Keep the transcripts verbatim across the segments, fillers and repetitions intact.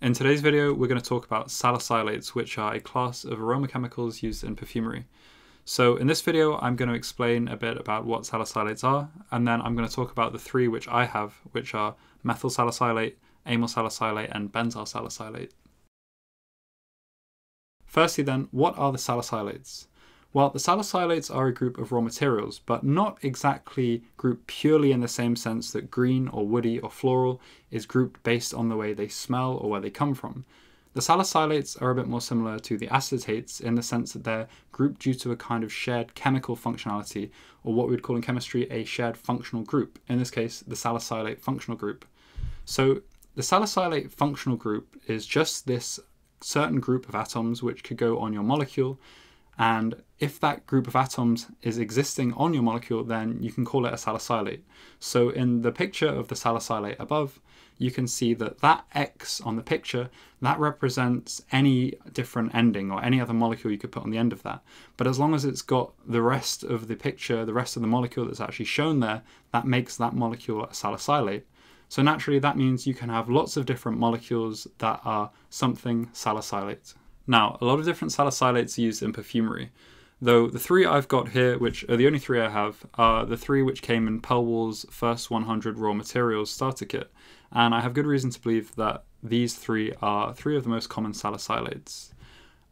In today's video, we're going to talk about salicylates, which are a class of aroma chemicals used in perfumery. So in this video, I'm going to explain a bit about what salicylates are, and then I'm going to talk about the three which I have, which are methyl salicylate, amyl salicylate, and benzyl salicylate. Firstly then, what are the salicylates? Well, the salicylates are a group of raw materials, but not exactly grouped purely in the same sense that green or woody or floral is grouped based on the way they smell or where they come from. The salicylates are a bit more similar to the acetates in the sense that they're grouped due to a kind of shared chemical functionality, or what we would call in chemistry a shared functional group, in this case the salicylate functional group. So the salicylate functional group is just this certain group of atoms which could go on your molecule, and if that group of atoms is existing on your molecule, then you can call it a salicylate. So in the picture of the salicylate above, you can see that that X on the picture, that represents any different ending or any other molecule you could put on the end of that. But as long as it's got the rest of the picture, the rest of the molecule that's actually shown there, that makes that molecule a salicylate. So naturally, that means you can have lots of different molecules that are something salicylate. Now, a lot of different salicylates are used in perfumery, though the three I've got here, which are the only three I have, are the three which came in Pell Wall's first one hundred raw materials starter kit, and I have good reason to believe that these three are three of the most common salicylates.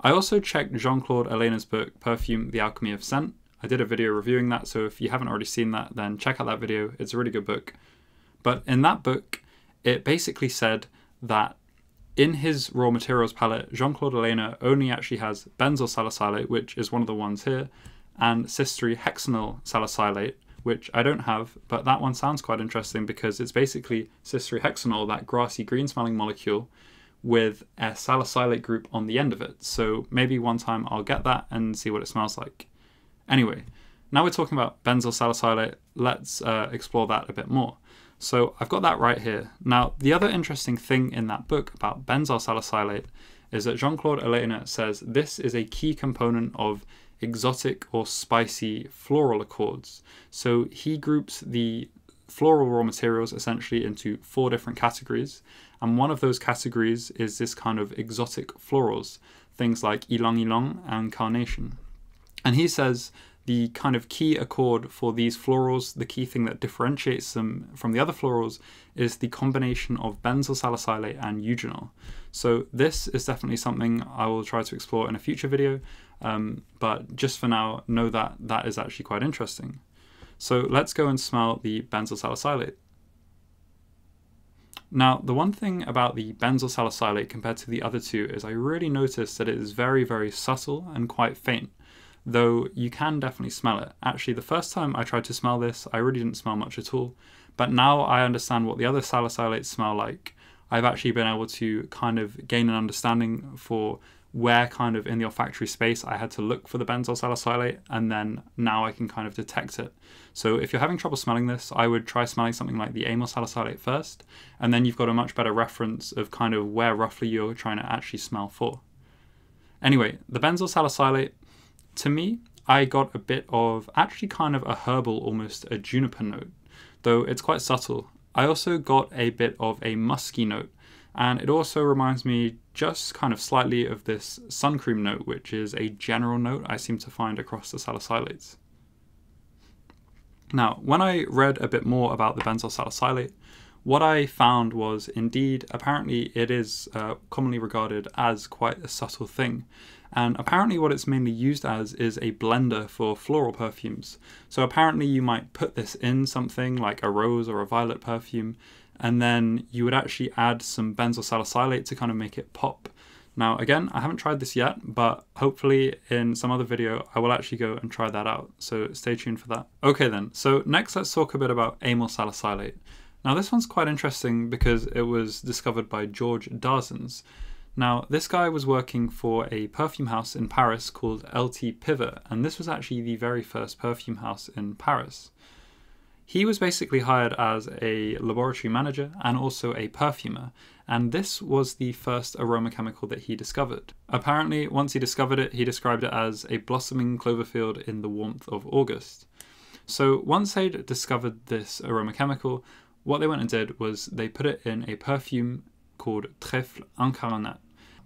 I also checked Jean-Claude Ellena's book, Perfume, The Alchemy of Scent. I did a video reviewing that, so if you haven't already seen that, then check out that video. It's a really good book. But in that book, it basically said that in his raw materials palette, Jean-Claude Ellena only actually has benzyl salicylate, which is one of the ones here, and cis three hexanol salicylate, which I don't have, but that one sounds quite interesting because it's basically cis three hexanol, that grassy green smelling molecule, with a salicylate group on the end of it. So maybe one time I'll get that and see what it smells like. Anyway, now we're talking about benzyl salicylate, let's uh, explore that a bit more. So I've got that right here. Now, the other interesting thing in that book about benzyl salicylate is that Jean-Claude Ellena says this is a key component of exotic or spicy floral accords. So he groups the floral raw materials essentially into four different categories. And one of those categories is this kind of exotic florals, things like ylang ylang and carnation. And he says the kind of key accord for these florals, the key thing that differentiates them from the other florals, is the combination of benzyl salicylate and eugenol. So this is definitely something I will try to explore in a future video, um, but just for now, know that that is actually quite interesting. So let's go and smell the benzyl salicylate. Now, the one thing about the benzyl salicylate compared to the other two is I really noticed that it is very, very subtle and quite faint, though you can definitely smell it. Actually, the first time I tried to smell this, I really didn't smell much at all, but now I understand what the other salicylates smell like. I've actually been able to kind of gain an understanding for where kind of in the olfactory space I had to look for the benzyl salicylate, and then now I can kind of detect it. So if you're having trouble smelling this, I would try smelling something like the amyl salicylate first, and then you've got a much better reference of kind of where roughly you're trying to actually smell for. Anyway, the benzyl salicylate, to me, I got a bit of actually kind of a herbal, almost a juniper note, though it's quite subtle. I also got a bit of a musky note, and it also reminds me just kind of slightly of this sun cream note, which is a general note I seem to find across the salicylates. Now, when I read a bit more about the benzyl salicylate, what I found was indeed, apparently it is uh, commonly regarded as quite a subtle thing. And apparently what it's mainly used as is a blender for floral perfumes. So apparently you might put this in something like a rose or a violet perfume, and then you would actually add some benzyl salicylate to kind of make it pop. Now, again, I haven't tried this yet, but hopefully in some other video, I will actually go and try that out. So stay tuned for that. Okay then, so next let's talk a bit about amyl salicylate. Now this one's quite interesting because it was discovered by George Darzens. Now this guy was working for a perfume house in Paris called L T Piver, and this was actually the very first perfume house in Paris. He was basically hired as a laboratory manager and also a perfumer, and this was the first aroma chemical that he discovered. Apparently once he discovered it, he described it as a blossoming clover field in the warmth of August. So once they'd discovered this aroma chemical, what they went and did was they put it in a perfume called Trèfle Incarnat.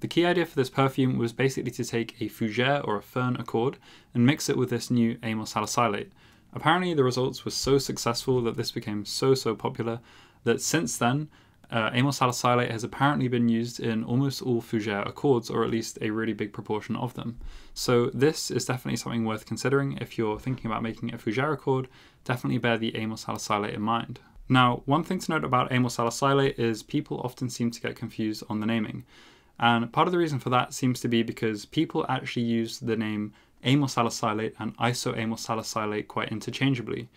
The key idea for this perfume was basically to take a fougère or a fern accord and mix it with this new amyl salicylate. Apparently the results were so successful that this became so so popular that since then uh, amyl salicylate has apparently been used in almost all fougère accords, or at least a really big proportion of them. So this is definitely something worth considering if you're thinking about making a fougère accord. Definitely bear the amyl salicylate in mind. Now, one thing to note about amyl salicylate is people often seem to get confused on the naming. And part of the reason for that seems to be because people actually use the name amyl salicylate and isoamyl salicylate quite interchangeably.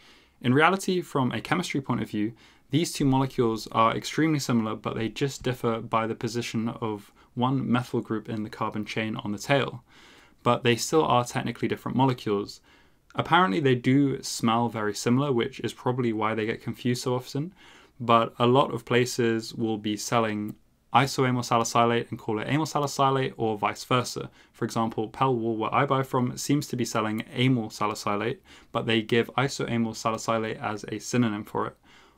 In reality, from a chemistry point of view, these two molecules are extremely similar, but they just differ by the position of one methyl group in the carbon chain on the tail. But they still are technically different molecules. Apparently they do smell very similar, which is probably why they get confused so often, but a lot of places will be selling isoamyl salicylate and call it amyl salicylate, or vice versa. For example, Pell Wall, where I buy from, seems to be selling amyl salicylate, but they give isoamyl salicylate as a synonym for it.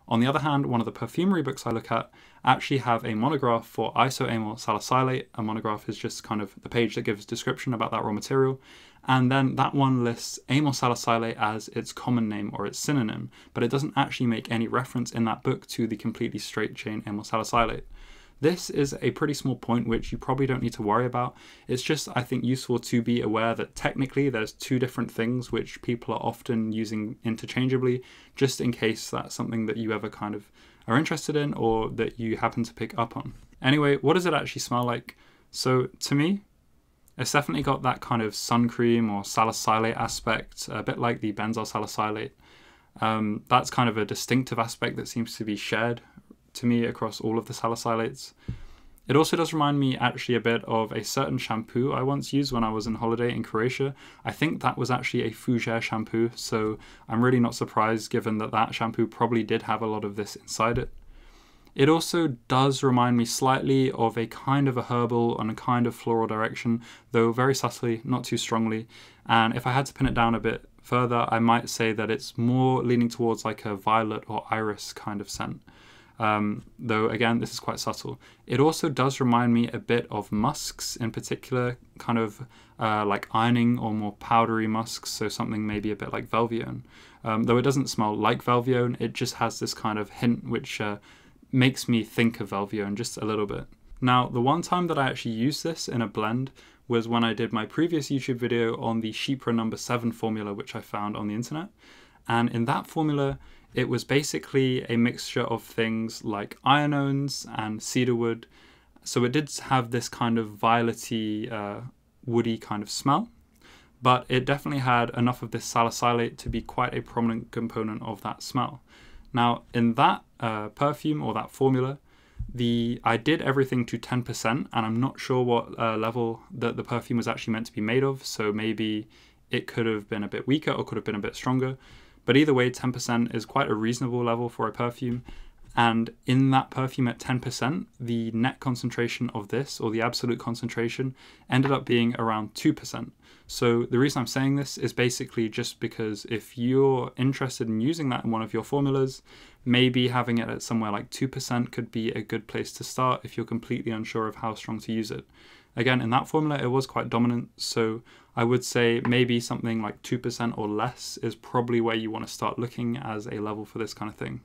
On the other hand, one of the perfumery books I look at actually have a monograph for isoamyl salicylate. A monograph is just kind of the page that gives description about that raw material. And then that one lists amyl salicylate as its common name or its synonym, but it doesn't actually make any reference in that book to the completely straight chain amyl salicylate. This is a pretty small point which you probably don't need to worry about. It's just, I think, useful to be aware that technically there's two different things which people are often using interchangeably, just in case that's something that you ever kind of are interested in or that you happen to pick up on. Anyway, what does it actually smell like? So to me, it's definitely got that kind of sun cream or salicylate aspect, a bit like the benzyl salicylate. Um, that's kind of a distinctive aspect that seems to be shared to me across all of the salicylates. It also does remind me actually a bit of a certain shampoo I once used when I was on holiday in Croatia. I think that was actually a fougère shampoo, so I'm really not surprised given that that shampoo probably did have a lot of this inside it. It also does remind me slightly of a kind of a herbal and a kind of floral direction, though very subtly, not too strongly. And if I had to pin it down a bit further, I might say that it's more leaning towards like a violet or iris kind of scent. Um, though again, this is quite subtle. It also does remind me a bit of musks, in particular kind of uh, like ironing or more powdery musks, so something maybe a bit like velvione. Um, though it doesn't smell like velvione, it just has this kind of hint which uh, makes me think of velvione just a little bit. Now, the one time that I actually used this in a blend was when I did my previous YouTube video on the Sheepra number seven formula, which I found on the internet. And in that formula, it was basically a mixture of things like ionones and cedarwood. So it did have this kind of violety, uh, woody kind of smell, but it definitely had enough of this salicylate to be quite a prominent component of that smell. Now, in that uh, perfume or that formula, the I did everything to ten percent, and I'm not sure what uh, level that the perfume was actually meant to be made of, so maybe it could have been a bit weaker or could have been a bit stronger. But either way, ten percent is quite a reasonable level for a perfume. And in that perfume at ten percent, the net concentration of this, or the absolute concentration, ended up being around two percent. So the reason I'm saying this is basically just because if you're interested in using that in one of your formulas, maybe having it at somewhere like two percent could be a good place to start if you're completely unsure of how strong to use it. Again, in that formula, it was quite dominant, so I would say maybe something like two percent or less is probably where you want to start looking as a level for this kind of thing.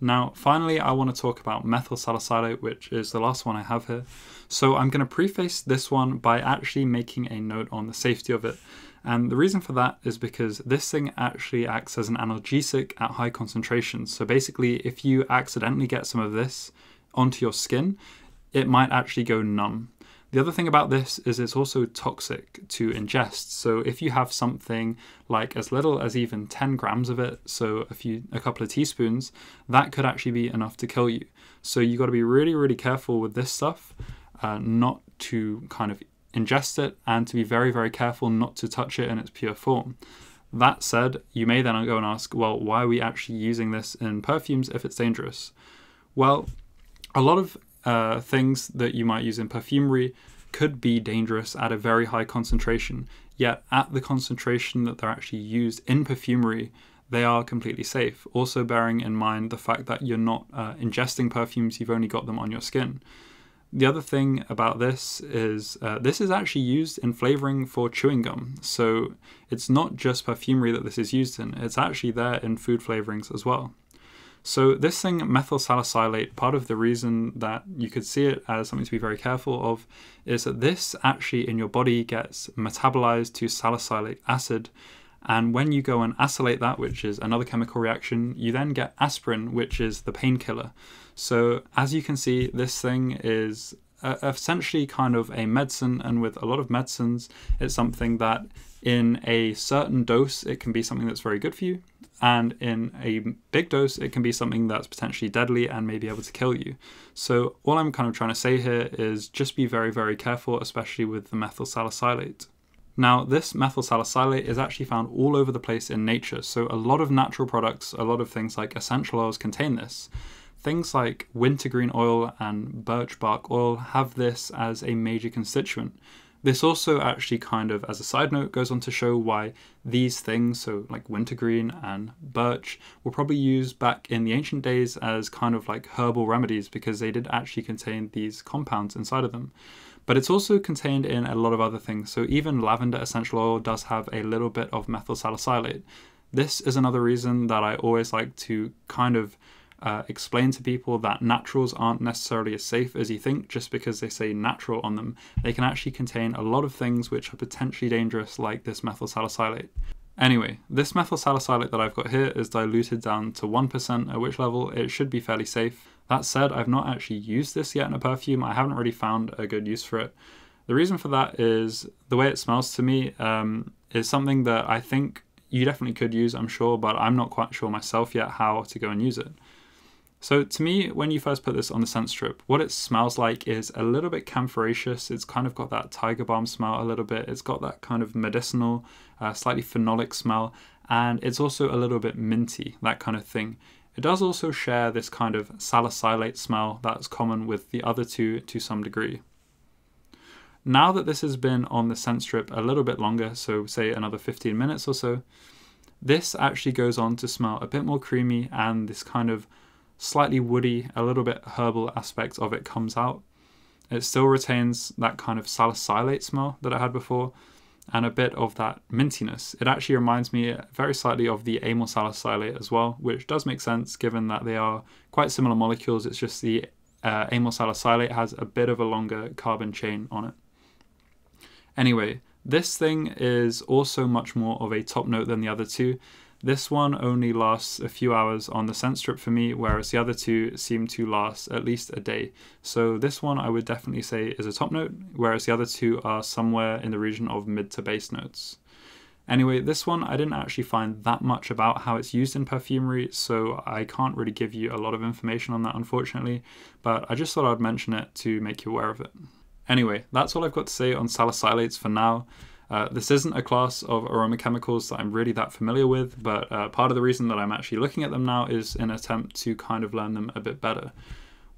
Now, finally, I want to talk about methyl salicylate, which is the last one I have here. So I'm going to preface this one by actually making a note on the safety of it. And the reason for that is because this thing actually acts as an analgesic at high concentrations. So basically, if you accidentally get some of this onto your skin, it might actually go numb. The other thing about this is it's also toxic to ingest. So if you have something like as little as even ten grams of it, so a few, a couple of teaspoons, that could actually be enough to kill you. So you got to be really, really careful with this stuff, uh, not to kind of ingest it, and to be very, very careful not to touch it in its pure form. That said, you may then go and ask, well, why are we actually using this in perfumes if it's dangerous? Well, a lot of Uh, things that you might use in perfumery could be dangerous at a very high concentration, yet at the concentration that they're actually used in perfumery, they are completely safe. Also bearing in mind the fact that you're not uh, ingesting perfumes, you've only got them on your skin. The other thing about this is uh, this is actually used in flavoring for chewing gum. So it's not just perfumery that this is used in, it's actually there in food flavorings as well. So this thing, methyl salicylate, part of the reason that you could see it as something to be very careful of is that this actually in your body gets metabolized to salicylic acid. And when you go and acylate that, which is another chemical reaction, you then get aspirin, which is the painkiller. So as you can see, this thing is uh, essentially kind of a medicine, and with a lot of medicines, it's something that in a certain dose, it can be something that's very good for you. And in a big dose, it can be something that's potentially deadly and may be able to kill you. So all I'm kind of trying to say here is just be very, very careful, especially with the methyl salicylate. Now, this methyl salicylate is actually found all over the place in nature. So a lot of natural products, a lot of things like essential oils contain this. Things like wintergreen oil and birch bark oil have this as a major constituent. This also actually kind of, as a side note, goes on to show why these things, so like wintergreen and birch, were probably used back in the ancient days as kind of like herbal remedies, because they did actually contain these compounds inside of them. But it's also contained in a lot of other things. So even lavender essential oil does have a little bit of methyl salicylate. This is another reason that I always like to kind of uh, explain to people that naturals aren't necessarily as safe as you think just because they say natural on them. They can actually contain a lot of things which are potentially dangerous, like this methyl salicylate. Anyway, this methyl salicylate that I've got here is diluted down to one percent, at which level it should be fairly safe. That said, I've not actually used this yet in a perfume. I haven't really found a good use for it. The reason for that is the way it smells to me um, is something that I think you definitely could use, I'm sure, but I'm not quite sure myself yet how to go and use it. So to me, when you first put this on the scent strip, what it smells like is a little bit camphoraceous. It's kind of got that tiger balm smell a little bit. It's got that kind of medicinal, uh, slightly phenolic smell. And it's also a little bit minty, that kind of thing. It does also share this kind of salicylate smell that's common with the other two to some degree. Now that this has been on the scent strip a little bit longer, so say another fifteen minutes or so, this actually goes on to smell a bit more creamy, and this kind of slightly woody, a little bit herbal aspect of it comes out. It still retains that kind of salicylate smell that I had before, and a bit of that mintiness. It actually reminds me very slightly of the amyl salicylate as well, which does make sense given that they are quite similar molecules. It's just the uh, amyl salicylate has a bit of a longer carbon chain on it. Anyway, this thing is also much more of a top note than the other two. This one only lasts a few hours on the scent strip for me, whereas the other two seem to last at least a day. So this one I would definitely say is a top note, whereas the other two are somewhere in the region of mid to base notes. Anyway, this one I didn't actually find that much about how it's used in perfumery, so I can't really give you a lot of information on that, unfortunately, but I just thought I'd mention it to make you aware of it. Anyway, that's all I've got to say on salicylates for now. Uh, this isn't a class of aroma chemicals that I'm really that familiar with, but uh, part of the reason that I'm actually looking at them now is in an attempt to kind of learn them a bit better.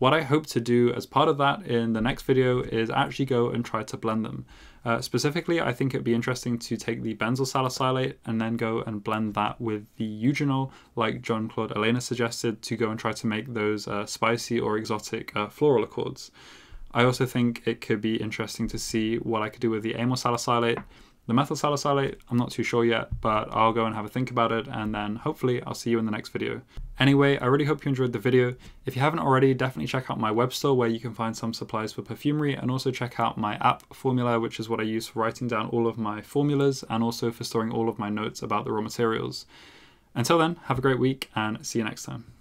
What I hope to do as part of that in the next video is actually go and try to blend them. Uh, specifically, I think it'd be interesting to take the benzyl salicylate and then go and blend that with the eugenol, like Jean-Claude Ellena suggested, to go and try to make those uh, spicy or exotic uh, floral accords. I also think it could be interesting to see what I could do with the amyl salicylate. The methyl salicylate, I'm not too sure yet, but I'll go and have a think about it, and then hopefully I'll see you in the next video. Anyway, I really hope you enjoyed the video. If you haven't already, definitely check out my web store where you can find some supplies for perfumery, and also check out my app Formula, which is what I use for writing down all of my formulas and also for storing all of my notes about the raw materials. Until then, have a great week and see you next time.